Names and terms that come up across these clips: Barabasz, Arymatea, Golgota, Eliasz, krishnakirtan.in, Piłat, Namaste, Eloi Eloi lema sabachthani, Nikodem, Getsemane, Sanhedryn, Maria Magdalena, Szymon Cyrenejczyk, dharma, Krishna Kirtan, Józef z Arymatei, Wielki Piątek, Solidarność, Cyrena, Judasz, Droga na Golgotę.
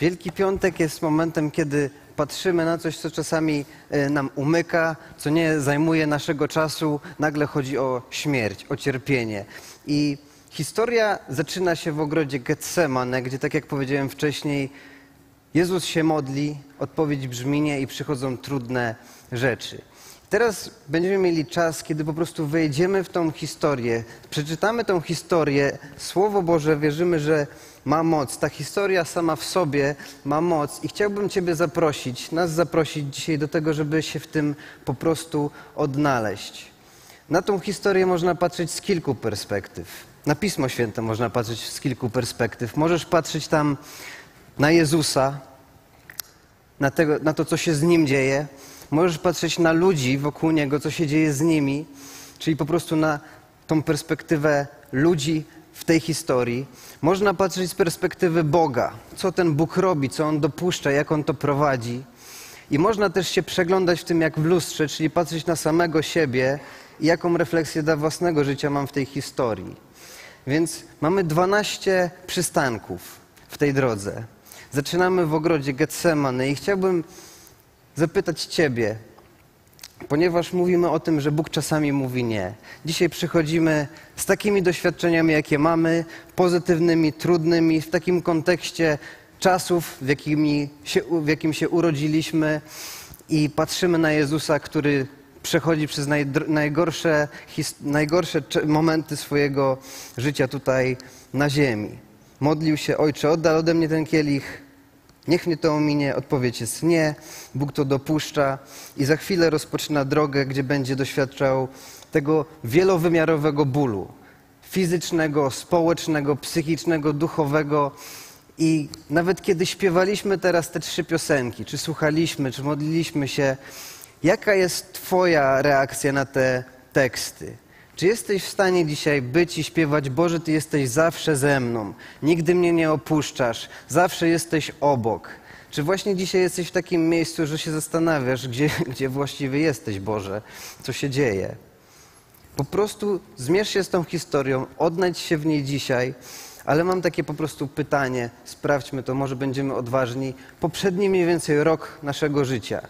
Wielki Piątek jest momentem, kiedy patrzymy na coś, co czasami nam umyka, co nie zajmuje naszego czasu. Nagle chodzi o śmierć, o cierpienie. I historia zaczyna się w ogrodzie Getsemane, gdzie, tak jak powiedziałem wcześniej, Jezus się modli, odpowiedź brzmi nie i przychodzą trudne rzeczy. Teraz będziemy mieli czas, kiedy po prostu wejdziemy w tą historię, przeczytamy tą historię, Słowo Boże, wierzymy, że ma moc. Ta historia sama w sobie ma moc i chciałbym Ciebie zaprosić, nas zaprosić dzisiaj do tego, żeby się w tym po prostu odnaleźć. Na tą historię można patrzeć z kilku perspektyw. Na Pismo Święte można patrzeć z kilku perspektyw. Możesz patrzeć tam na Jezusa, na to, co się z Nim dzieje. Możesz patrzeć na ludzi wokół Niego, co się dzieje z nimi, czyli po prostu na tą perspektywę ludzi w tej historii. Można patrzeć z perspektywy Boga, co ten Bóg robi, co On dopuszcza, jak On to prowadzi. I można też się przeglądać w tym jak w lustrze, czyli patrzeć na samego siebie i jaką refleksję dla własnego życia mam w tej historii. Więc mamy 12 przystanków w tej drodze. Zaczynamy w ogrodzie Getsemane i chciałbym zapytać Ciebie, ponieważ mówimy o tym, że Bóg czasami mówi nie. Dzisiaj przychodzimy z takimi doświadczeniami, jakie mamy, pozytywnymi, trudnymi, w takim kontekście czasów, w jakim się urodziliśmy i patrzymy na Jezusa, który przechodzi przez najgorsze momenty swojego życia tutaj na ziemi. Modlił się: Ojcze, oddal ode mnie ten kielich, niech mnie to ominie. Odpowiedź jest nie, Bóg to dopuszcza i za chwilę rozpoczyna drogę, gdzie będzie doświadczał tego wielowymiarowego bólu, fizycznego, społecznego, psychicznego, duchowego. I nawet kiedy śpiewaliśmy teraz te 3 piosenki, czy słuchaliśmy, czy modliliśmy się, jaka jest Twoja reakcja na te teksty? Czy jesteś w stanie dzisiaj być i śpiewać: Boże, Ty jesteś zawsze ze mną, nigdy mnie nie opuszczasz, zawsze jesteś obok? Czy właśnie dzisiaj jesteś w takim miejscu, że się zastanawiasz, gdzie właściwie jesteś, Boże, co się dzieje? Po prostu zmierz się z tą historią, odnajdź się w niej dzisiaj, ale mam takie po prostu pytanie, sprawdźmy to, może będziemy odważni. Poprzedni mniej więcej rok naszego życia.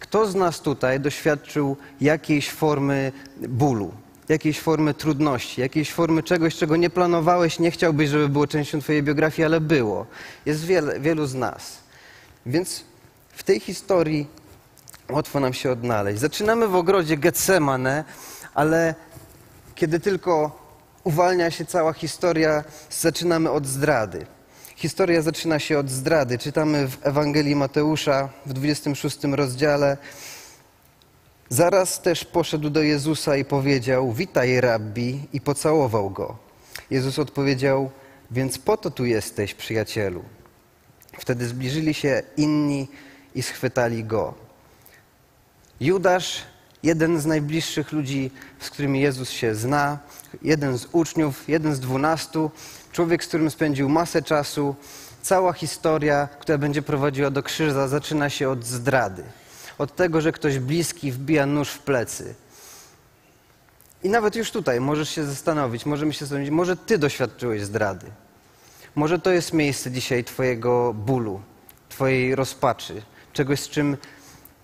Kto z nas tutaj doświadczył jakiejś formy bólu? Jakiejś formy trudności, jakiejś formy czegoś, czego nie planowałeś, nie chciałbyś, żeby było częścią Twojej biografii, ale było. Jest wielu z nas. Więc w tej historii łatwo nam się odnaleźć. Zaczynamy w ogrodzie Getsemane, ale kiedy tylko uwalnia się cała historia, zaczynamy od zdrady. Historia zaczyna się od zdrady. Czytamy w Ewangelii Mateusza w 26 rozdziale: Zaraz też poszedł do Jezusa i powiedział: Witaj, Rabbi, i pocałował go. Jezus odpowiedział: Więc po to tu jesteś, przyjacielu. Wtedy zbliżyli się inni i schwytali go. Judasz, jeden z najbliższych ludzi, z którymi Jezus się zna, jeden z uczniów, jeden z 12, człowiek, z którym spędził masę czasu. Cała historia, która będzie prowadziła do krzyża, zaczyna się od zdrady. Od tego, że ktoś bliski wbija nóż w plecy. I nawet już tutaj możesz się zastanowić, możemy się zastanowić, może Ty doświadczyłeś zdrady. Może to jest miejsce dzisiaj Twojego bólu, Twojej rozpaczy, czegoś, z czym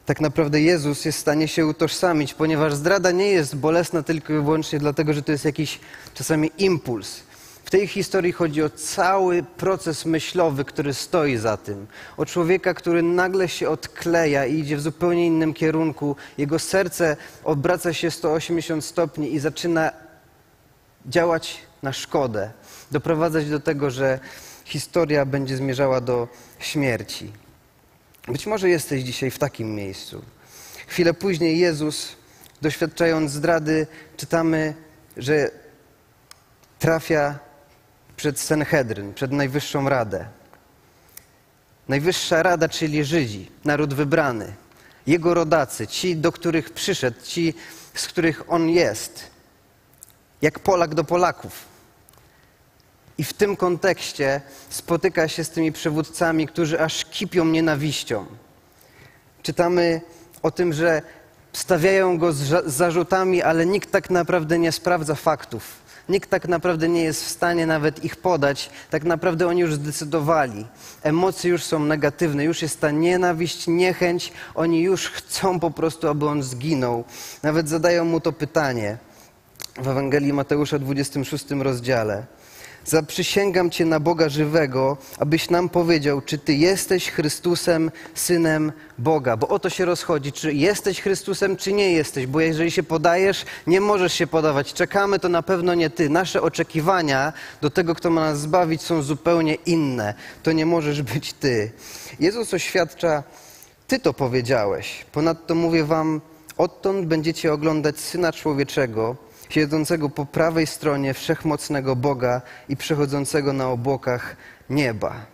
tak naprawdę Jezus jest w stanie się utożsamić, ponieważ zdrada nie jest bolesna tylko i wyłącznie dlatego, że to jest jakiś czasami impuls. W tej historii chodzi o cały proces myślowy, który stoi za tym. O człowieka, który nagle się odkleja i idzie w zupełnie innym kierunku. Jego serce obraca się 180 stopni i zaczyna działać na szkodę. Doprowadzać do tego, że historia będzie zmierzała do śmierci. Być może jesteś dzisiaj w takim miejscu. Chwilę później Jezus, doświadczając zdrady, czytamy, że trafia przed Sanhedryn, przed Najwyższą Radę. Najwyższa Rada, czyli Żydzi, naród wybrany, jego rodacy, ci, do których przyszedł, ci, z których on jest, jak Polak do Polaków. I w tym kontekście spotyka się z tymi przywódcami, którzy aż kipią nienawiścią. Czytamy o tym, że stawiają go z zarzutami, ale nikt tak naprawdę nie sprawdza faktów. Nikt tak naprawdę nie jest w stanie nawet ich podać. Tak naprawdę oni już zdecydowali. Emocje już są negatywne, już jest ta nienawiść, niechęć. Oni już chcą po prostu, aby on zginął. Nawet zadają mu to pytanie w Ewangelii Mateusza w 26 rozdziale. Zaprzysięgam Cię na Boga żywego, abyś nam powiedział, czy Ty jesteś Chrystusem, Synem Boga. Bo o to się rozchodzi, czy jesteś Chrystusem, czy nie jesteś. Bo jeżeli się podajesz, nie możesz się podawać. Czekamy, to na pewno nie Ty. Nasze oczekiwania do tego, kto ma nas zbawić, są zupełnie inne. To nie możesz być Ty. Jezus oświadcza, Ty to powiedziałeś. Ponadto mówię Wam, odtąd będziecie oglądać Syna Człowieczego, siedzącego po prawej stronie wszechmocnego Boga i przechodzącego na obłokach nieba.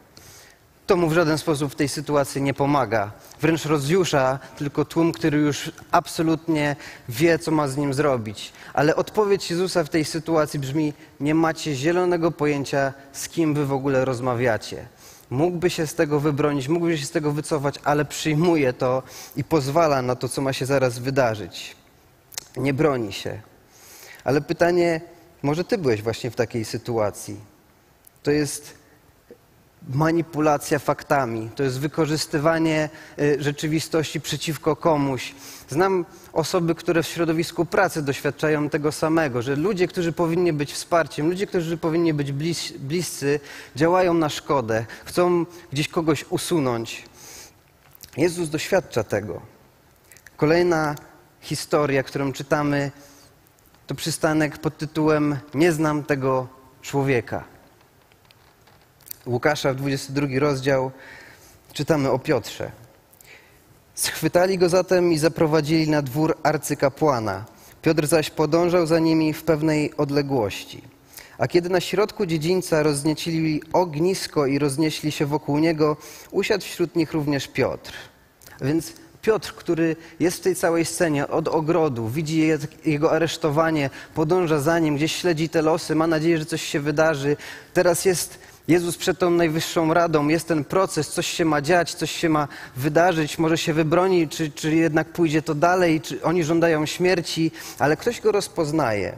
To mu w żaden sposób w tej sytuacji nie pomaga. Wręcz rozjusza tylko tłum, który już absolutnie wie, co ma z nim zrobić. Ale odpowiedź Jezusa w tej sytuacji brzmi: nie macie zielonego pojęcia, z kim wy w ogóle rozmawiacie. Mógłby się z tego wybronić, mógłby się z tego wycofać, ale przyjmuje to i pozwala na to, co ma się zaraz wydarzyć. Nie broni się. Ale pytanie, może ty byłeś właśnie w takiej sytuacji. To jest manipulacja faktami, to jest wykorzystywanie rzeczywistości przeciwko komuś. Znam osoby, które w środowisku pracy doświadczają tego samego, że ludzie, którzy powinni być wsparciem, ludzie, którzy powinni być bliscy, działają na szkodę, chcą gdzieś kogoś usunąć. Jezus doświadcza tego. Kolejna historia, którą czytamy, to przystanek pod tytułem Nie znam tego człowieka. Łukasza, 22 rozdział, czytamy o Piotrze. Schwytali go zatem i zaprowadzili na dwór arcykapłana. Piotr zaś podążał za nimi w pewnej odległości. A kiedy na środku dziedzińca rozniecili ognisko i roznieśli się wokół niego, usiadł wśród nich również Piotr. A więc Piotr, który jest w tej całej scenie od ogrodu, widzi jego aresztowanie, podąża za nim, gdzieś śledzi te losy, ma nadzieję, że coś się wydarzy. Teraz jest Jezus przed tą Najwyższą Radą, jest ten proces, coś się ma dziać, coś się ma wydarzyć, może się wybroni, czy jednak pójdzie to dalej, czy oni żądają śmierci, ale ktoś go rozpoznaje.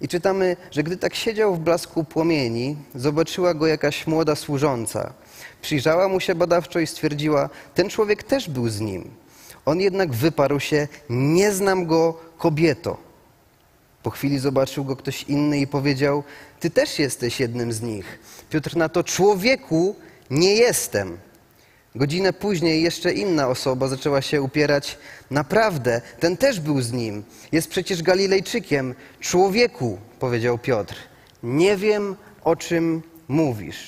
I czytamy, że gdy tak siedział w blasku płomieni, zobaczyła go jakaś młoda służąca. Przyjrzała mu się badawczo i stwierdziła, ten człowiek też był z nim. On jednak wyparł się, nie znam go, kobieto. Po chwili zobaczył go ktoś inny i powiedział, ty też jesteś jednym z nich. Piotr na to, człowieku, nie jestem. Godzinę później jeszcze inna osoba zaczęła się upierać, naprawdę, ten też był z nim. Jest przecież Galilejczykiem. Człowieku, powiedział Piotr, nie wiem, o czym mówisz.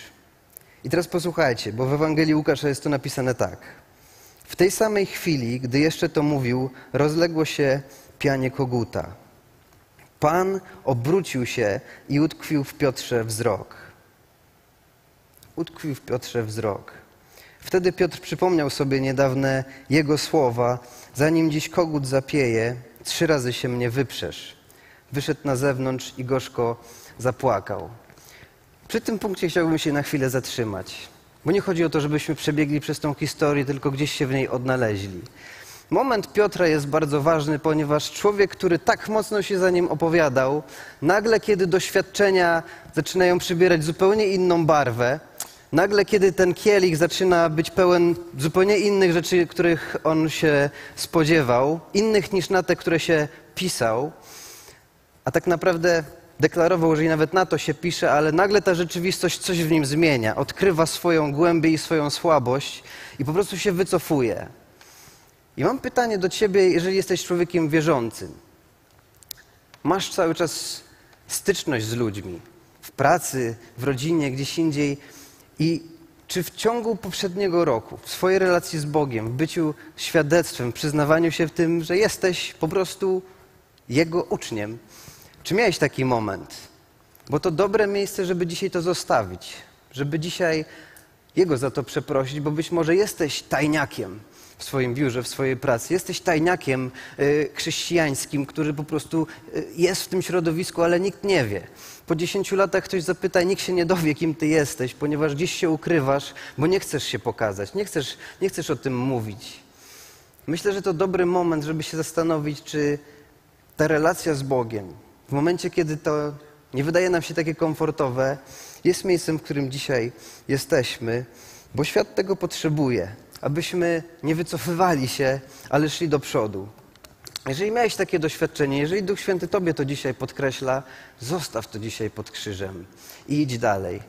I teraz posłuchajcie, bo w Ewangelii Łukasza jest to napisane tak. W tej samej chwili, gdy jeszcze to mówił, rozległo się pianie koguta. Pan obrócił się i utkwił w Piotrze wzrok. Utkwił w Piotrze wzrok. Wtedy Piotr przypomniał sobie niedawne jego słowa. Zanim dziś kogut zapieje, 3 razy się mnie wyprzesz. Wyszedł na zewnątrz i gorzko zapłakał. Przy tym punkcie chciałbym się na chwilę zatrzymać. Bo nie chodzi o to, żebyśmy przebiegli przez tą historię, tylko gdzieś się w niej odnaleźli. Moment Piotra jest bardzo ważny, ponieważ człowiek, który tak mocno się za nim opowiadał, nagle, kiedy doświadczenia zaczynają przybierać zupełnie inną barwę, nagle, kiedy ten kielich zaczyna być pełen zupełnie innych rzeczy, których on się spodziewał, innych niż na te, które się pisał, a tak naprawdę deklarował, że i nawet na to się pisze, ale nagle ta rzeczywistość coś w nim zmienia. Odkrywa swoją głębię i swoją słabość i po prostu się wycofuje. I mam pytanie do ciebie, jeżeli jesteś człowiekiem wierzącym. Masz cały czas styczność z ludźmi. W pracy, w rodzinie, gdzieś indziej. I czy w ciągu poprzedniego roku, w swojej relacji z Bogiem, w byciu świadectwem, przyznawaniu się w tym, że jesteś po prostu Jego uczniem, czy miałeś taki moment? Bo to dobre miejsce, żeby dzisiaj to zostawić. Żeby dzisiaj Jego za to przeprosić, bo być może jesteś tajniakiem w swoim biurze, w swojej pracy. Jesteś tajniakiem chrześcijańskim, który po prostu jest w tym środowisku, ale nikt nie wie. Po 10 latach ktoś zapyta i nikt się nie dowie, kim ty jesteś, ponieważ gdzieś się ukrywasz, bo nie chcesz się pokazać, nie chcesz o tym mówić. Myślę, że to dobry moment, żeby się zastanowić, czy ta relacja z Bogiem, w momencie, kiedy to nie wydaje nam się takie komfortowe, jest miejscem, w którym dzisiaj jesteśmy, bo świat tego potrzebuje, abyśmy nie wycofywali się, ale szli do przodu. Jeżeli miałeś takie doświadczenie, jeżeli Duch Święty Tobie to dzisiaj podkreśla, zostaw to dzisiaj pod krzyżem i idź dalej.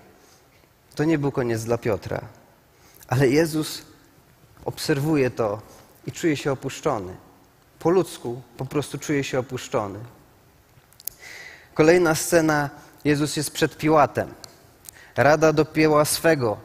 To nie był koniec dla Piotra, ale Jezus obserwuje to i czuje się opuszczony. Po ludzku po prostu czuje się opuszczony. Kolejna scena, Jezus jest przed Piłatem. Rada dopięła swego.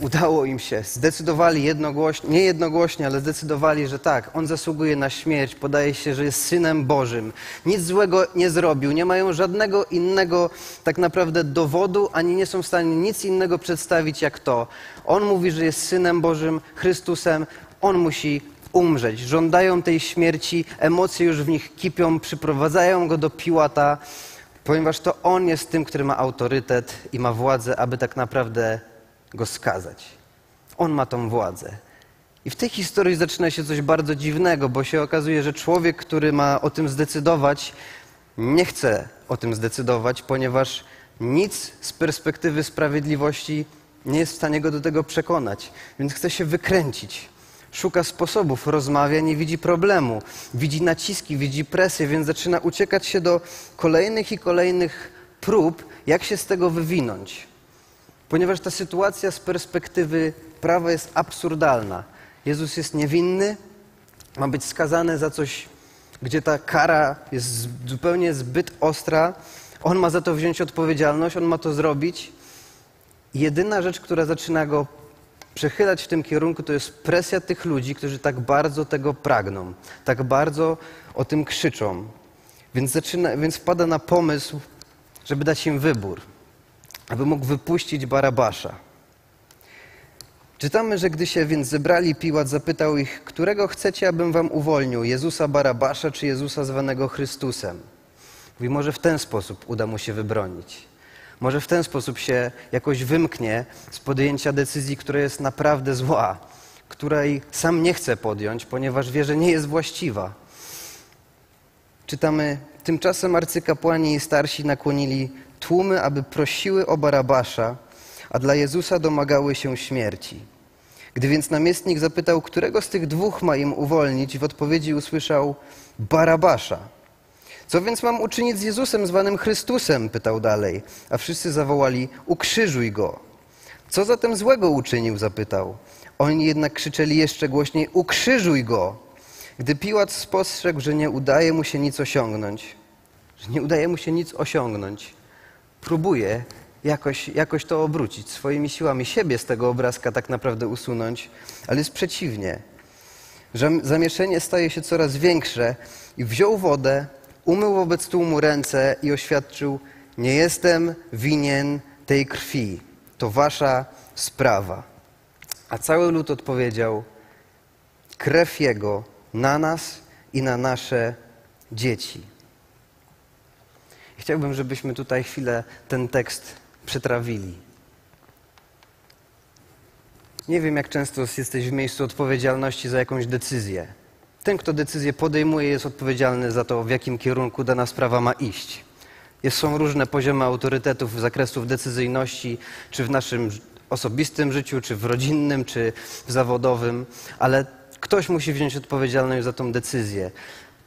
Udało im się. Zdecydowali jednogłośnie, nie jednogłośnie, ale zdecydowali, że tak, on zasługuje na śmierć, podaje się, że jest Synem Bożym. Nic złego nie zrobił. Nie mają żadnego innego tak naprawdę dowodu, ani nie są w stanie nic innego przedstawić jak to. On mówi, że jest Synem Bożym, Chrystusem. On musi umrzeć. Żądają tej śmierci, emocje już w nich kipią, przyprowadzają go do Piłata, ponieważ to on jest tym, który ma autorytet i ma władzę, aby tak naprawdę go skazać. On ma tą władzę. I w tej historii zaczyna się coś bardzo dziwnego, bo się okazuje, że człowiek, który ma o tym zdecydować, nie chce o tym zdecydować, ponieważ nic z perspektywy sprawiedliwości nie jest w stanie go do tego przekonać. Więc chce się wykręcić. Szuka sposobów, rozmawia, nie widzi problemu. Widzi naciski, widzi presję, więc zaczyna uciekać się do kolejnych i kolejnych prób, jak się z tego wywinąć. Ponieważ ta sytuacja z perspektywy prawa jest absurdalna. Jezus jest niewinny, ma być skazany za coś, gdzie ta kara jest zupełnie zbyt ostra. On ma za to wziąć odpowiedzialność, on ma to zrobić. Jedyna rzecz, która zaczyna go przechylać w tym kierunku, to jest presja tych ludzi, którzy tak bardzo tego pragną, tak bardzo o tym krzyczą. Więc wpada na pomysł, żeby dać im wybór, aby mógł wypuścić Barabasza. Czytamy, że gdy się więc zebrali, Piłat zapytał ich, którego chcecie, abym wam uwolnił, Jezusa Barabasza czy Jezusa zwanego Chrystusem? Mówi, może w ten sposób uda mu się wybronić. Może w ten sposób się jakoś wymknie z podjęcia decyzji, która jest naprawdę zła, której sam nie chce podjąć, ponieważ wie, że nie jest właściwa. Czytamy, tymczasem arcykapłani i starsi nakłonili tłumy, aby prosiły o Barabasza, a dla Jezusa domagały się śmierci. Gdy więc namiestnik zapytał, którego z tych dwóch ma im uwolnić, w odpowiedzi usłyszał Barabasza. Co więc mam uczynić z Jezusem zwanym Chrystusem? Pytał dalej, a wszyscy zawołali, ukrzyżuj go. Co zatem złego uczynił? Zapytał. Oni jednak krzyczeli jeszcze głośniej, ukrzyżuj go. Gdy Piłat spostrzegł, że nie udaje mu się nic osiągnąć, próbuje jakoś to obrócić, swoimi siłami siebie z tego obrazka tak naprawdę usunąć, ale jest przeciwnie. Zamieszanie staje się coraz większe i wziął wodę, umył wobec tłumu ręce i oświadczył, nie jestem winien tej krwi, to wasza sprawa. A cały lud odpowiedział, krew jego na nas i na nasze dzieci. Chciałbym, żebyśmy tutaj chwilę ten tekst przetrawili. Nie wiem, jak często jesteś w miejscu odpowiedzialności za jakąś decyzję. Ten, kto decyzję podejmuje, jest odpowiedzialny za to, w jakim kierunku dana sprawa ma iść. Są różne poziomy autorytetów, zakresów decyzyjności, czy w naszym osobistym życiu, czy w rodzinnym, czy w zawodowym, ale ktoś musi wziąć odpowiedzialność za tą decyzję.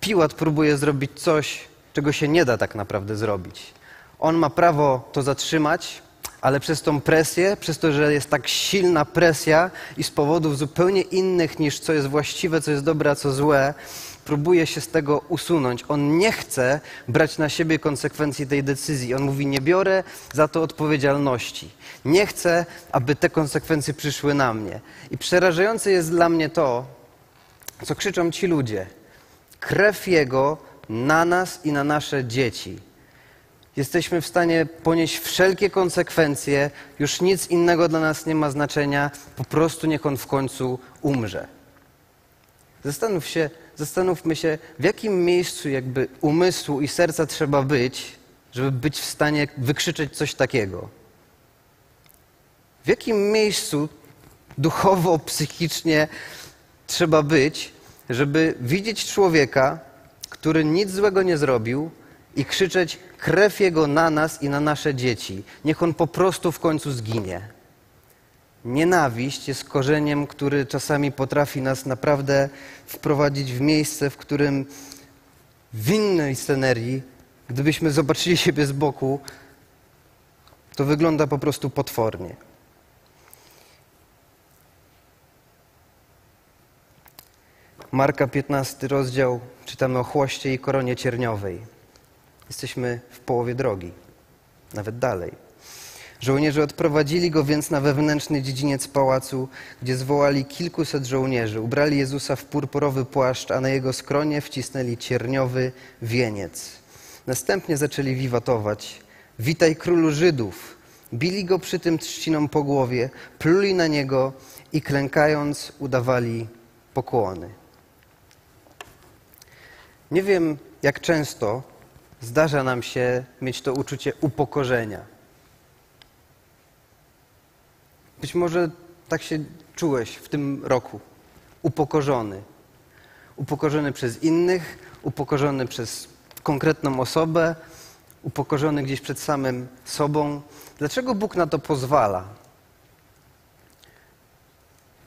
Piłat próbuje zrobić coś, czego się nie da tak naprawdę zrobić. On ma prawo to zatrzymać, ale przez tą presję, przez to, że jest tak silna presja i z powodów zupełnie innych niż co jest właściwe, co jest dobre, a co złe, próbuje się z tego usunąć. On nie chce brać na siebie konsekwencji tej decyzji. On mówi, nie biorę za to odpowiedzialności. Nie chcę, aby te konsekwencje przyszły na mnie. I przerażające jest dla mnie to, co krzyczą ci ludzie. Krew jego na nas i na nasze dzieci. Jesteśmy w stanie ponieść wszelkie konsekwencje, już nic innego dla nas nie ma znaczenia, po prostu niech on w końcu umrze. Zastanówmy się, w jakim miejscu jakby umysłu i serca trzeba być, żeby być w stanie wykrzyczeć coś takiego. W jakim miejscu duchowo, psychicznie trzeba być, żeby widzieć człowieka, który nic złego nie zrobił i krzyczeć krew Jego na nas i na nasze dzieci. Niech On po prostu w końcu zginie. Nienawiść jest korzeniem, który czasami potrafi nas naprawdę wprowadzić w miejsce, w którym w innej scenerii, gdybyśmy zobaczyli siebie z boku, to wygląda po prostu potwornie. Marka 15 rozdział, czytamy o chłoście i koronie cierniowej. Jesteśmy w połowie drogi, nawet dalej. Żołnierze odprowadzili go więc na wewnętrzny dziedziniec pałacu, gdzie zwołali kilkuset żołnierzy. Ubrali Jezusa w purpurowy płaszcz, a na jego skronie wcisnęli cierniowy wieniec. Następnie zaczęli wiwatować: „Witaj, królu Żydów!” Bili go przy tym trzciną po głowie, pluli na niego i klękając udawali pokłony. Nie wiem, jak często zdarza nam się mieć to uczucie upokorzenia. Być może tak się czułeś w tym roku. Upokorzony. Upokorzony przez innych, upokorzony przez konkretną osobę, upokorzony gdzieś przed samym sobą. Dlaczego Bóg na to pozwala?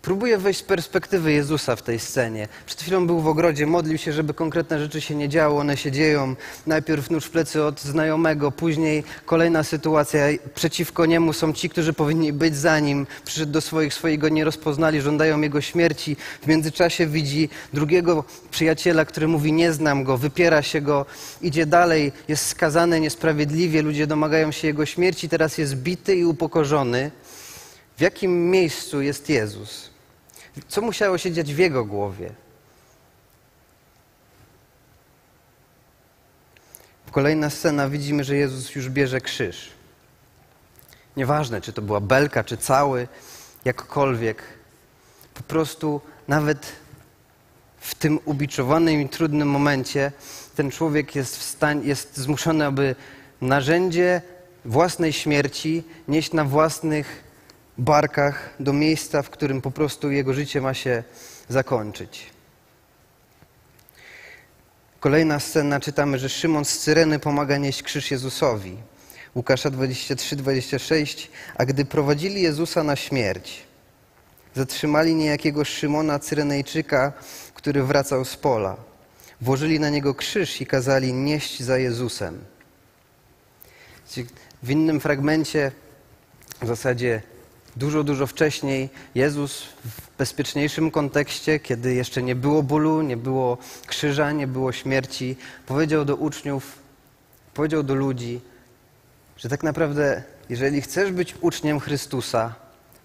Próbuję wejść z perspektywy Jezusa w tej scenie. Przed chwilą był w ogrodzie, modlił się, żeby konkretne rzeczy się nie działy, one się dzieją. Najpierw nóż w plecy od znajomego, później kolejna sytuacja. Przeciwko niemu są ci, którzy powinni być za nim. Przyszedł do swoich, swoi go nie rozpoznali, żądają jego śmierci. W międzyczasie widzi drugiego przyjaciela, który mówi: nie znam go, wypiera się go, idzie dalej, jest skazany niesprawiedliwie, ludzie domagają się jego śmierci, teraz jest bity i upokorzony. W jakim miejscu jest Jezus? Co musiało się dziać w Jego głowie? Kolejna scena, widzimy, że Jezus już bierze krzyż. Nieważne, czy to była belka, czy cały, jakkolwiek. Po prostu nawet w tym ubiczowanym i trudnym momencie ten człowiek jest zmuszony, aby narzędzie własnej śmierci nieść na własnych barkach do miejsca, w którym po prostu jego życie ma się zakończyć. Kolejna scena, czytamy, że Szymon z Cyreny pomaga nieść krzyż Jezusowi. Łukasza 23:26. A gdy prowadzili Jezusa na śmierć, zatrzymali niejakiego Szymona Cyrenejczyka, który wracał z pola. Włożyli na niego krzyż i kazali nieść za Jezusem. W innym fragmencie, w zasadzie dużo wcześniej, Jezus w bezpieczniejszym kontekście, kiedy jeszcze nie było bólu, nie było krzyża, nie było śmierci, powiedział do uczniów, powiedział do ludzi, że tak naprawdę, jeżeli chcesz być uczniem Chrystusa,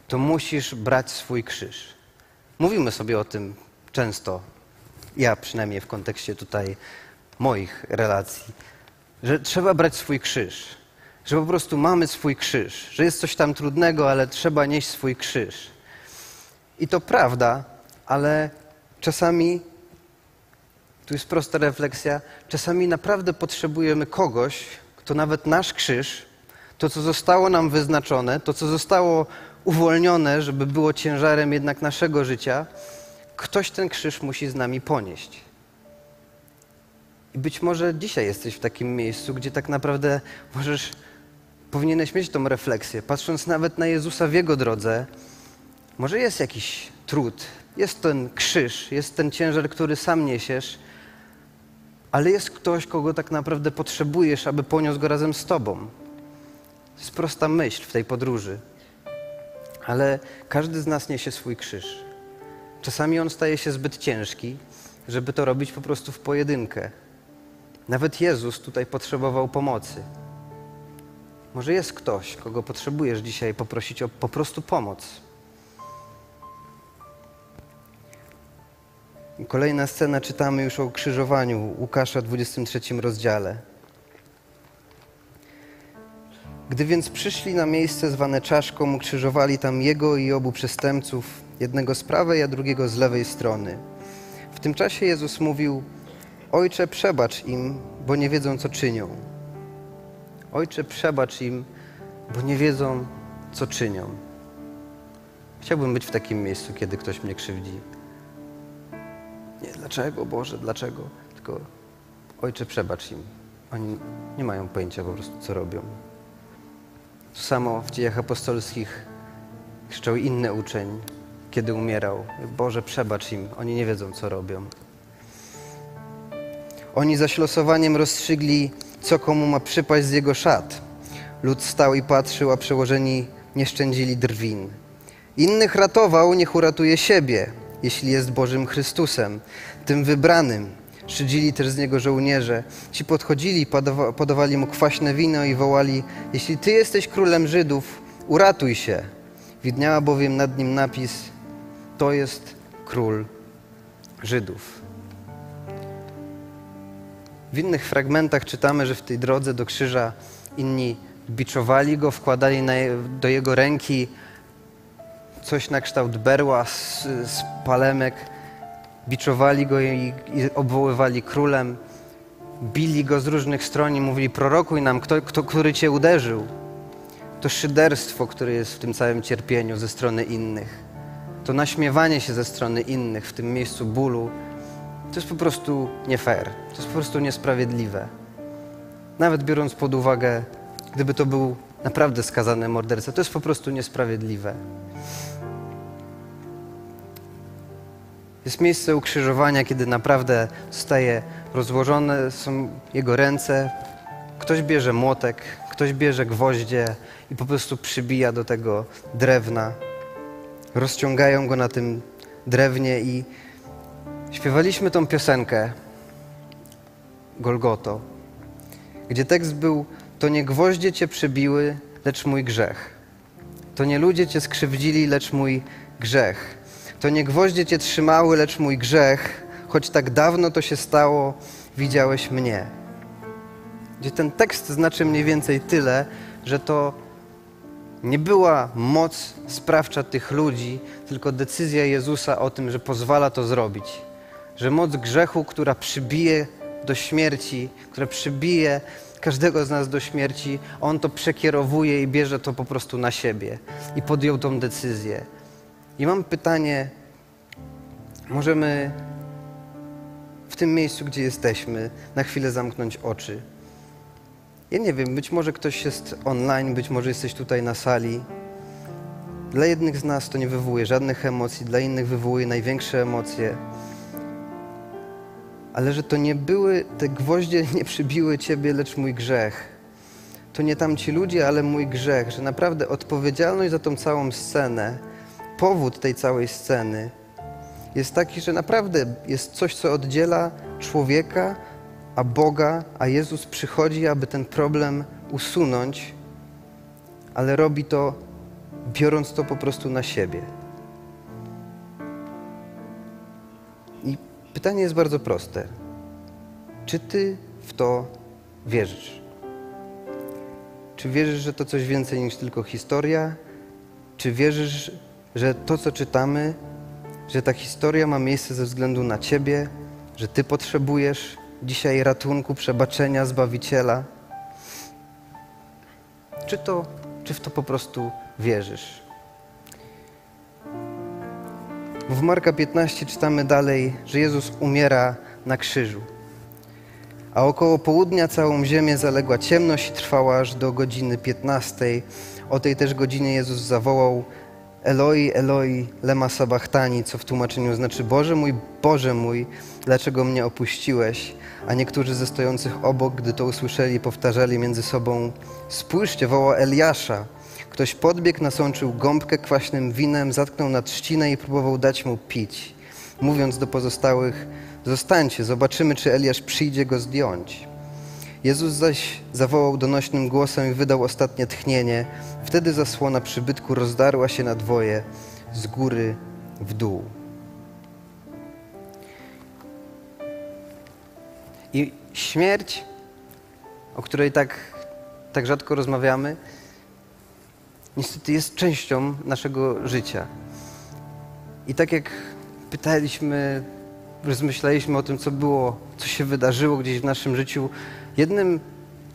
to musisz brać swój krzyż. Mówimy sobie o tym często, ja przynajmniej w kontekście tutaj moich relacji, że trzeba brać swój krzyż. Że po prostu mamy swój krzyż, że jest coś tam trudnego, ale trzeba nieść swój krzyż. I to prawda, ale czasami, tu jest prosta refleksja, czasami naprawdę potrzebujemy kogoś, kto nawet nasz krzyż, to co zostało nam wyznaczone, to co zostało uwolnione, żeby było ciężarem jednak naszego życia, ktoś ten krzyż musi z nami ponieść. I być może dzisiaj jesteś w takim miejscu, gdzie tak naprawdę powinieneś mieć tą refleksję, patrząc nawet na Jezusa w Jego drodze. Może jest jakiś trud, jest ten krzyż, jest ten ciężar, który sam niesiesz, ale jest ktoś, kogo tak naprawdę potrzebujesz, aby poniósł go razem z Tobą. To jest prosta myśl w tej podróży. Ale każdy z nas niesie swój krzyż. Czasami on staje się zbyt ciężki, żeby to robić po prostu w pojedynkę. Nawet Jezus tutaj potrzebował pomocy. Może jest ktoś, kogo potrzebujesz dzisiaj poprosić o po prostu pomoc. Kolejna scena, czytamy już o ukrzyżowaniu, Łukasza w 23 rozdziale. Gdy więc przyszli na miejsce zwane Czaszką, ukrzyżowali tam Jego i obu przestępców, jednego z prawej, a drugiego z lewej strony. W tym czasie Jezus mówił: Ojcze, przebacz im, bo nie wiedzą, co czynią. Ojcze, przebacz im, bo nie wiedzą, co czynią. Chciałbym być w takim miejscu, kiedy ktoś mnie krzywdzi. Nie, dlaczego, Boże, dlaczego? Tylko Ojcze, przebacz im. Oni nie mają pojęcia po prostu, co robią. To samo w dziejach apostolskich krzyczał inny uczeń, kiedy umierał. Boże, przebacz im, oni nie wiedzą, co robią. Oni zaś losowaniem rozstrzygli, co komu ma przypaść z jego szat. Lud stał i patrzył, a przełożeni nie szczędzili drwin. Innych ratował, niech uratuje siebie, jeśli jest Bożym Chrystusem, tym wybranym. Szydzili też z niego żołnierze. Ci podchodzili, podawali mu kwaśne wino i wołali: jeśli Ty jesteś królem Żydów, uratuj się. Widniała bowiem nad nim napis: to jest król Żydów. W innych fragmentach czytamy, że w tej drodze do krzyża inni biczowali go, wkładali do jego ręki coś na kształt berła z palemek, biczowali go i obwoływali królem, bili go z różnych stron i mówili: prorokuj nam, który Cię uderzył. To szyderstwo, które jest w tym całym cierpieniu ze strony innych, to naśmiewanie się ze strony innych w tym miejscu bólu, to jest po prostu nie fair, to jest po prostu niesprawiedliwe. Nawet biorąc pod uwagę, gdyby to był naprawdę skazany morderca, to jest po prostu niesprawiedliwe. Jest miejsce ukrzyżowania, kiedy naprawdę zostaje rozłożone, są jego ręce, ktoś bierze młotek, ktoś bierze gwoździe i po prostu przybija do tego drewna. Rozciągają go na tym drewnie i śpiewaliśmy tą piosenkę Golgoto, gdzie tekst był: to nie gwoździe Cię przybiły, lecz mój grzech. To nie ludzie Cię skrzywdzili, lecz mój grzech. To nie gwoździe Cię trzymały, lecz mój grzech. Choć tak dawno to się stało, widziałeś mnie. Gdzie ten tekst znaczy mniej więcej tyle, że to nie była moc sprawcza tych ludzi, tylko decyzja Jezusa o tym, że pozwala to zrobić. Że moc grzechu, która przybije do śmierci, która przybije każdego z nas do śmierci, On to przekierowuje i bierze to po prostu na siebie. I podjął tą decyzję. I mam pytanie, możemy w tym miejscu, gdzie jesteśmy, na chwilę zamknąć oczy. Ja nie wiem, być może ktoś jest online, być może jesteś tutaj na sali. Dla jednych z nas to nie wywołuje żadnych emocji, dla innych wywołuje największe emocje. Ale że to nie były, te gwoździe nie przybiły Ciebie, lecz mój grzech. To nie tamci ludzie, ale mój grzech. Że naprawdę odpowiedzialność za tą całą scenę, powód tej całej sceny jest taki, że naprawdę jest coś, co oddziela człowieka a Boga, a Jezus przychodzi, aby ten problem usunąć, ale robi to, biorąc to po prostu na siebie. I pytanie jest bardzo proste. Czy Ty w to wierzysz? Czy wierzysz, że to coś więcej niż tylko historia? Czy wierzysz, że to, co czytamy, że ta historia ma miejsce ze względu na Ciebie, że Ty potrzebujesz dzisiaj ratunku, przebaczenia, Zbawiciela? Czy w to po prostu wierzysz? W Marka 15 czytamy dalej, że Jezus umiera na krzyżu, a około południa całą ziemię zaległa ciemność i trwała aż do godziny 15. O tej też godzinie Jezus zawołał: Eloi, Eloi, lema sabachthani, co w tłumaczeniu znaczy: Boże mój, dlaczego mnie opuściłeś? A niektórzy ze stojących obok, gdy to usłyszeli, powtarzali między sobą: spójrzcie, woła Eliasza. Ktoś podbiegł, nasączył gąbkę kwaśnym winem, zatknął na trzcinę i próbował dać mu pić, mówiąc do pozostałych: zostańcie, zobaczymy, czy Eliasz przyjdzie go zdjąć. Jezus zaś zawołał donośnym głosem i wydał ostatnie tchnienie. Wtedy zasłona przybytku rozdarła się na dwoje, z góry w dół. I śmierć, o której tak rzadko rozmawiamy, niestety jest częścią naszego życia. I tak jak pytaliśmy, rozmyślaliśmy o tym, co było, co się wydarzyło gdzieś w naszym życiu, jednym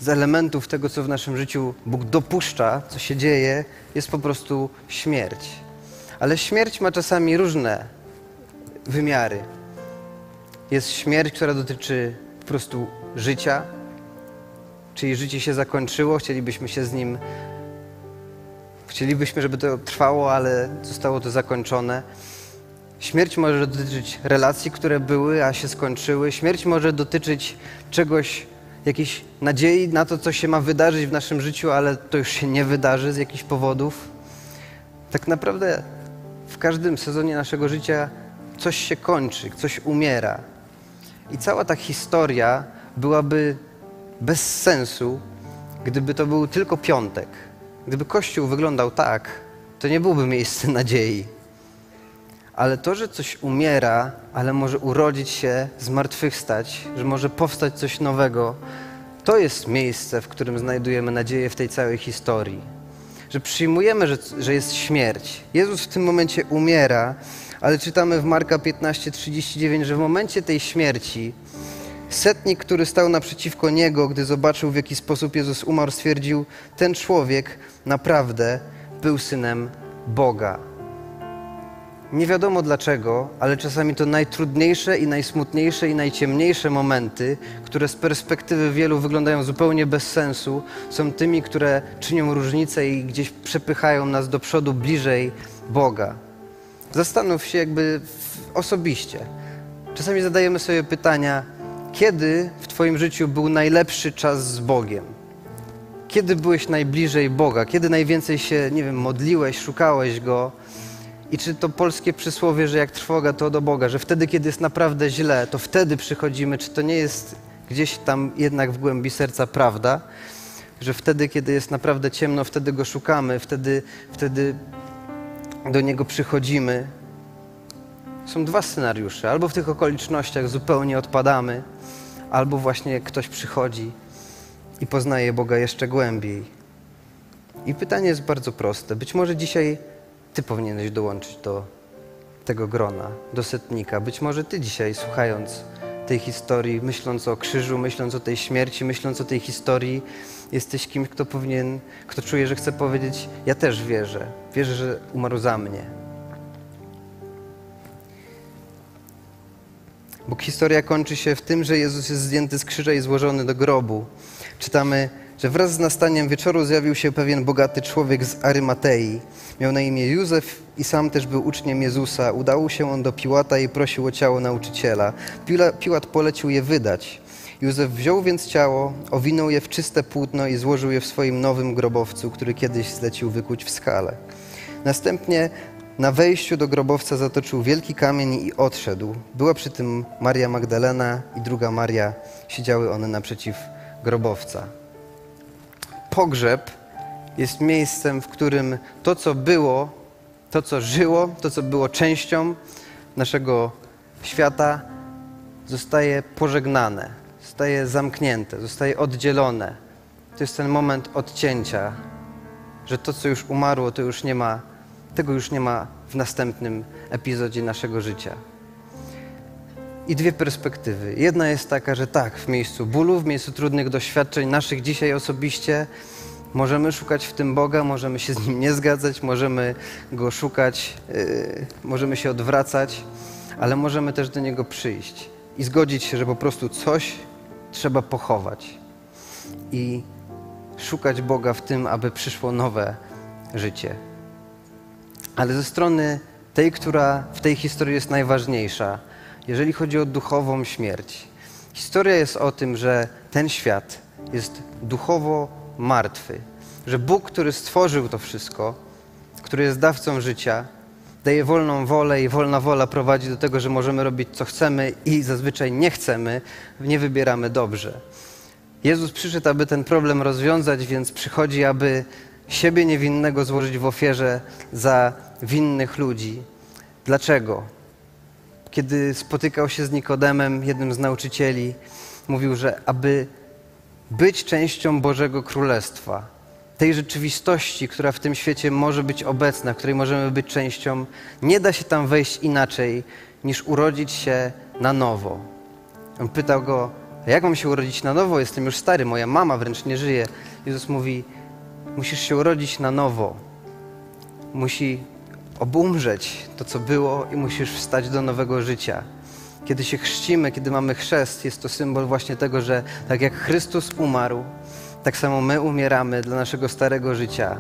z elementów tego, co w naszym życiu Bóg dopuszcza, co się dzieje, jest po prostu śmierć. Ale śmierć ma czasami różne wymiary. Jest śmierć, która dotyczy po prostu życia, czyje życie się zakończyło, chcielibyśmy się z nim... Chcielibyśmy, żeby to trwało, ale zostało to zakończone. Śmierć może dotyczyć relacji, które były, a się skończyły. Śmierć może dotyczyć czegoś, jakiejś nadziei na to, co się ma wydarzyć w naszym życiu, ale to już się nie wydarzy z jakichś powodów. Tak naprawdę w każdym sezonie naszego życia coś się kończy, coś umiera. I cała ta historia byłaby bez sensu, gdyby to był tylko piątek. Gdyby Kościół wyglądał tak, to nie byłoby miejsce nadziei. Ale to, że coś umiera, ale może urodzić się, zmartwychwstać, że może powstać coś nowego, to jest miejsce, w którym znajdujemy nadzieję w tej całej historii. Że przyjmujemy, że jest śmierć. Jezus w tym momencie umiera, ale czytamy w Marka 15:39, że w momencie tej śmierci setnik, który stał naprzeciwko niego, gdy zobaczył, w jaki sposób Jezus umarł, stwierdził: ten człowiek naprawdę był Synem Boga. Nie wiadomo dlaczego, ale czasami to najtrudniejsze i najsmutniejsze i najciemniejsze momenty, które z perspektywy wielu wyglądają zupełnie bez sensu, są tymi, które czynią różnicę i gdzieś przepychają nas do przodu, bliżej Boga. Zastanów się jakby osobiście. Czasami zadajemy sobie pytania, kiedy w twoim życiu był najlepszy czas z Bogiem? Kiedy byłeś najbliżej Boga? Kiedy najwięcej się, modliłeś, szukałeś Go? I czy to polskie przysłowie, że jak trwoga, to do Boga, że wtedy, kiedy jest naprawdę źle, to wtedy przychodzimy, czy to nie jest gdzieś tam jednak w głębi serca prawda, że wtedy, kiedy jest naprawdę ciemno, wtedy Go szukamy, wtedy do Niego przychodzimy. Są dwa scenariusze. Albo w tych okolicznościach zupełnie odpadamy, albo właśnie ktoś przychodzi i poznaje Boga jeszcze głębiej. I pytanie jest bardzo proste. Być może dzisiaj ty powinieneś dołączyć do tego grona, do setnika. Być może ty dzisiaj, słuchając tej historii, myśląc o krzyżu, myśląc o tej śmierci, myśląc o tej historii, jesteś kimś, kto czuje, że chce powiedzieć: ja też wierzę. Wierzę, że umarł za mnie. Bo historia kończy się w tym, że Jezus jest zdjęty z krzyża i złożony do grobu. Czytamy, że wraz z nastaniem wieczoru zjawił się pewien bogaty człowiek z Arymatei. Miał na imię Józef i sam też był uczniem Jezusa. Udał się on do Piłata i prosił o ciało nauczyciela. Piłat polecił je wydać. Józef wziął więc ciało, owinął je w czyste płótno i złożył je w swoim nowym grobowcu, który kiedyś zlecił wykuć w skale. Następnie na wejściu do grobowca zatoczył wielki kamień i odszedł. Była przy tym Maria Magdalena i druga Maria. Siedziały one naprzeciw grobowca. Pogrzeb jest miejscem, w którym to, co było, to, co żyło, to, co było częścią naszego świata, zostaje pożegnane, zostaje zamknięte, zostaje oddzielone. To jest ten moment odcięcia, że to, co już umarło, to już nie ma, tego już nie ma w następnym epizodzie naszego życia. I dwie perspektywy. Jedna jest taka, że tak, w miejscu bólu, w miejscu trudnych doświadczeń naszych dzisiaj osobiście możemy szukać w tym Boga, możemy się z Nim nie zgadzać, możemy Go szukać, możemy się odwracać, ale możemy też do Niego przyjść i zgodzić się, że po prostu coś trzeba pochować i szukać Boga w tym, aby przyszło nowe życie. Ale ze strony tej, która w tej historii jest najważniejsza, jeżeli chodzi o duchową śmierć. Historia jest o tym, że ten świat jest duchowo martwy. Że Bóg, który stworzył to wszystko, który jest dawcą życia, daje wolną wolę i wolna wola prowadzi do tego, że możemy robić co chcemy i zazwyczaj nie chcemy, nie wybieramy dobrze. Jezus przyszedł, aby ten problem rozwiązać, więc przychodzi, aby siebie niewinnego złożyć w ofierze za winnych ludzi. Dlaczego? Kiedy spotykał się z Nikodemem, jednym z nauczycieli, mówił, że aby być częścią Bożego Królestwa, tej rzeczywistości, która w tym świecie może być obecna, której możemy być częścią, nie da się tam wejść inaczej, niż urodzić się na nowo. On pytał go: jak mam się urodzić na nowo? Jestem już stary, moja mama wręcz nie żyje. Jezus mówi: musisz się urodzić na nowo. Musi obumrzeć to, co było i musisz wstać do nowego życia. Kiedy się chrzcimy, kiedy mamy chrzest, jest to symbol właśnie tego, że tak jak Chrystus umarł, tak samo my umieramy dla naszego starego życia.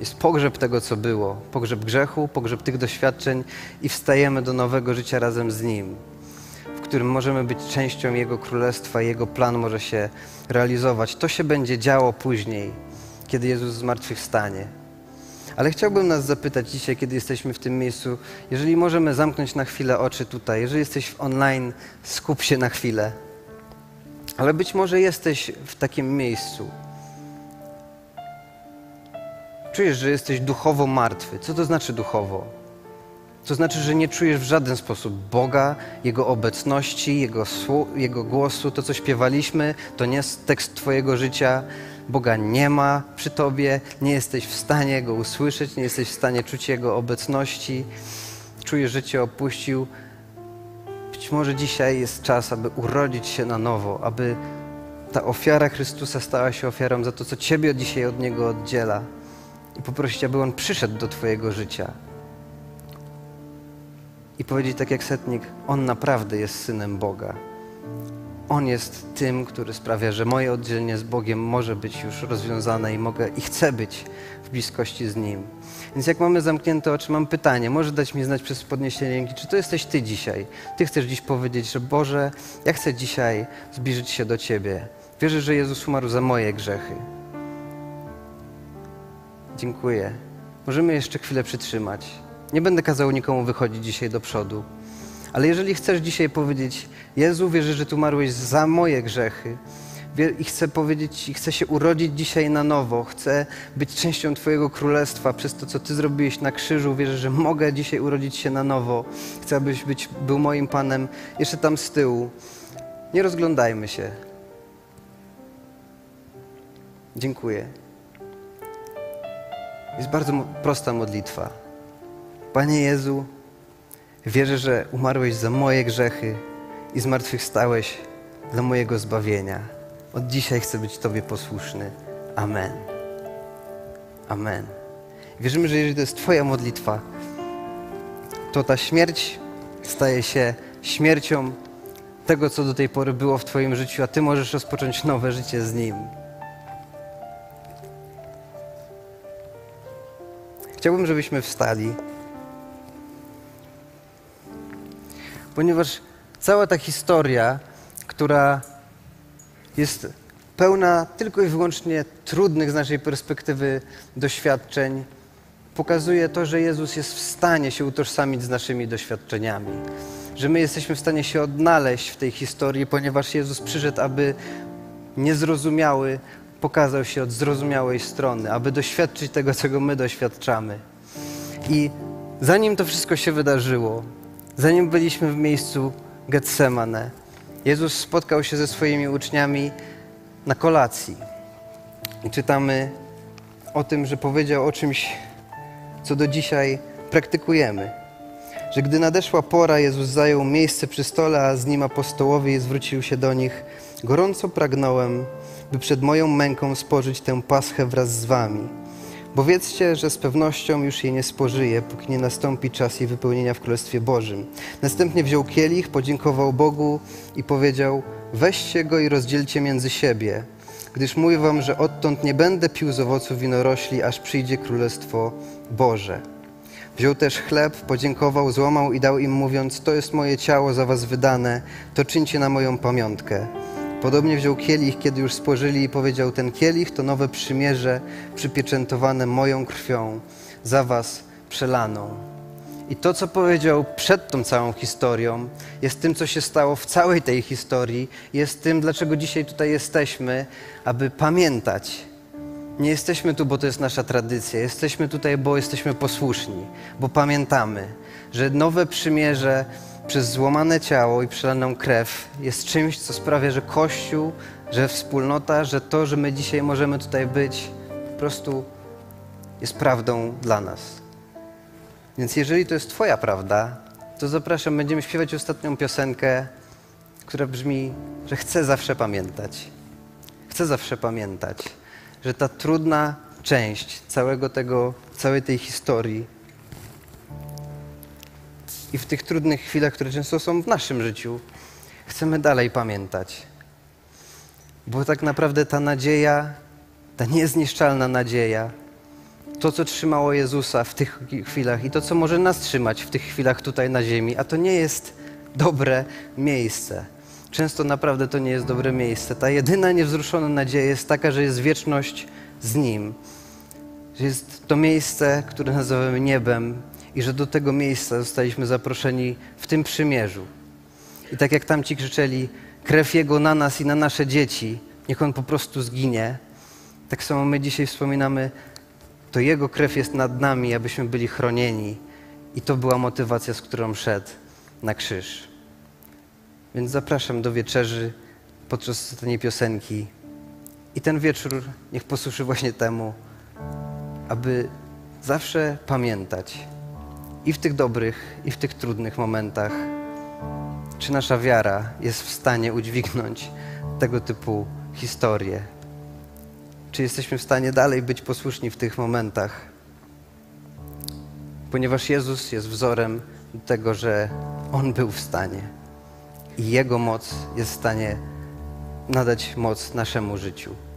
Jest pogrzeb tego, co było, pogrzeb grzechu, pogrzeb tych doświadczeń i wstajemy do nowego życia razem z Nim, w którym możemy być częścią Jego Królestwa, Jego plan może się realizować. To się będzie działo później, kiedy Jezus zmartwychwstanie. Ale chciałbym nas zapytać dzisiaj, kiedy jesteśmy w tym miejscu, jeżeli możemy zamknąć na chwilę oczy tutaj, jeżeli jesteś online, skup się na chwilę. Ale być może jesteś w takim miejscu. Czujesz, że jesteś duchowo martwy. Co to znaczy duchowo? To znaczy, że nie czujesz w żaden sposób Boga, Jego obecności, Jego głosu. To, co śpiewaliśmy, to nie jest tekst twojego życia. Boga nie ma przy tobie, nie jesteś w stanie Go usłyszeć, nie jesteś w stanie czuć Jego obecności. Czujesz, że Cię opuścił. Być może dzisiaj jest czas, aby urodzić się na nowo, aby ta ofiara Chrystusa stała się ofiarą za to, co Ciebie dzisiaj od Niego oddziela. I poprosić, aby On przyszedł do Twojego życia. I powiedzieć tak jak setnik, On naprawdę jest Synem Boga. On jest tym, który sprawia, że moje oddzielenie z Bogiem może być już rozwiązane i mogę i chcę być w bliskości z Nim. Więc jak mamy zamknięte oczy, mam pytanie, możesz dać mi znać przez podniesienie ręki, czy to jesteś Ty dzisiaj? Ty chcesz dziś powiedzieć, że Boże, ja chcę dzisiaj zbliżyć się do Ciebie. Wierzę, że Jezus umarł za moje grzechy. Dziękuję. Możemy jeszcze chwilę przytrzymać. Nie będę kazał nikomu wychodzić dzisiaj do przodu. Ale jeżeli chcesz dzisiaj powiedzieć, Jezu, wierzę, że Ty umarłeś za moje grzechy i chcę powiedzieć, i chcę się urodzić dzisiaj na nowo, chcę być częścią Twojego Królestwa przez to, co Ty zrobiłeś na krzyżu, wierzę, że mogę dzisiaj urodzić się na nowo, chcę, abyś był moim Panem, jeszcze tam z tyłu. Nie rozglądajmy się. Dziękuję. Jest bardzo prosta modlitwa. Panie Jezu, wierzę, że umarłeś za moje grzechy i zmartwychwstałeś dla mojego zbawienia. Od dzisiaj chcę być Tobie posłuszny. Amen. Amen. Wierzymy, że jeżeli to jest Twoja modlitwa, to ta śmierć staje się śmiercią tego, co do tej pory było w Twoim życiu, a Ty możesz rozpocząć nowe życie z Nim. Chciałbym, żebyśmy wstali. Ponieważ cała ta historia, która jest pełna tylko i wyłącznie trudnych z naszej perspektywy doświadczeń, pokazuje to, że Jezus jest w stanie się utożsamić z naszymi doświadczeniami. Że my jesteśmy w stanie się odnaleźć w tej historii, ponieważ Jezus przyszedł, aby niezrozumiały pokazał się od zrozumiałej strony, aby doświadczyć tego, czego my doświadczamy. I zanim to wszystko się wydarzyło, zanim byliśmy w miejscu Getsemane, Jezus spotkał się ze swoimi uczniami na kolacji. I czytamy o tym, że powiedział o czymś, co do dzisiaj praktykujemy. Że gdy nadeszła pora, Jezus zajął miejsce przy stole, a z Nim apostołowie, i zwrócił się do nich. Gorąco pragnąłem, by przed moją męką spożyć tę paschę wraz z wami. Bo wiedzcie, że z pewnością już jej nie spożyję, póki nie nastąpi czas jej wypełnienia w Królestwie Bożym. Następnie wziął kielich, podziękował Bogu i powiedział: weźcie go i rozdzielcie między siebie, gdyż mówię wam, że odtąd nie będę pił z owoców winorośli, aż przyjdzie Królestwo Boże. Wziął też chleb, podziękował, złamał i dał im, mówiąc: to jest moje ciało za was wydane, to czyńcie na moją pamiątkę. Podobnie wziął kielich, kiedy już spożyli, i powiedział: ten kielich to nowe przymierze przypieczętowane moją krwią, za was przelaną. I to, co powiedział przed tą całą historią, jest tym, co się stało w całej tej historii, jest tym, dlaczego dzisiaj tutaj jesteśmy, aby pamiętać. Nie jesteśmy tu, bo to jest nasza tradycja, jesteśmy tutaj, bo jesteśmy posłuszni, bo pamiętamy, że nowe przymierze przez złamane ciało i przelaną krew jest czymś, co sprawia, że Kościół, że wspólnota, że to, że my dzisiaj możemy tutaj być, po prostu jest prawdą dla nas. Więc jeżeli to jest Twoja prawda, to zapraszam, będziemy śpiewać ostatnią piosenkę, która brzmi, że chcę zawsze pamiętać. Chcę zawsze pamiętać, że ta trudna część całej tej historii i w tych trudnych chwilach, które często są w naszym życiu, chcemy dalej pamiętać. Bo tak naprawdę ta nadzieja, ta niezniszczalna nadzieja, to, co trzymało Jezusa w tych chwilach i to, co może nas trzymać w tych chwilach tutaj na ziemi, a to nie jest dobre miejsce. Często naprawdę to nie jest dobre miejsce. Ta jedyna niewzruszona nadzieja jest taka, że jest wieczność z Nim. Że jest to miejsce, które nazywamy niebem i że do tego miejsca zostaliśmy zaproszeni w tym przymierzu. I tak jak tamci krzyczeli, krew Jego na nas i na nasze dzieci, niech On po prostu zginie. Tak samo my dzisiaj wspominamy, to Jego krew jest nad nami, abyśmy byli chronieni. I to była motywacja, z którą szedł na krzyż. Więc zapraszam do wieczerzy podczas ostatniej piosenki. I ten wieczór niech posłuży właśnie temu, aby zawsze pamiętać i w tych dobrych, i w tych trudnych momentach, czy nasza wiara jest w stanie udźwignąć tego typu historie. Czy jesteśmy w stanie dalej być posłuszni w tych momentach? Ponieważ Jezus jest wzorem tego, że On był w stanie i Jego moc jest w stanie nadać moc naszemu życiu.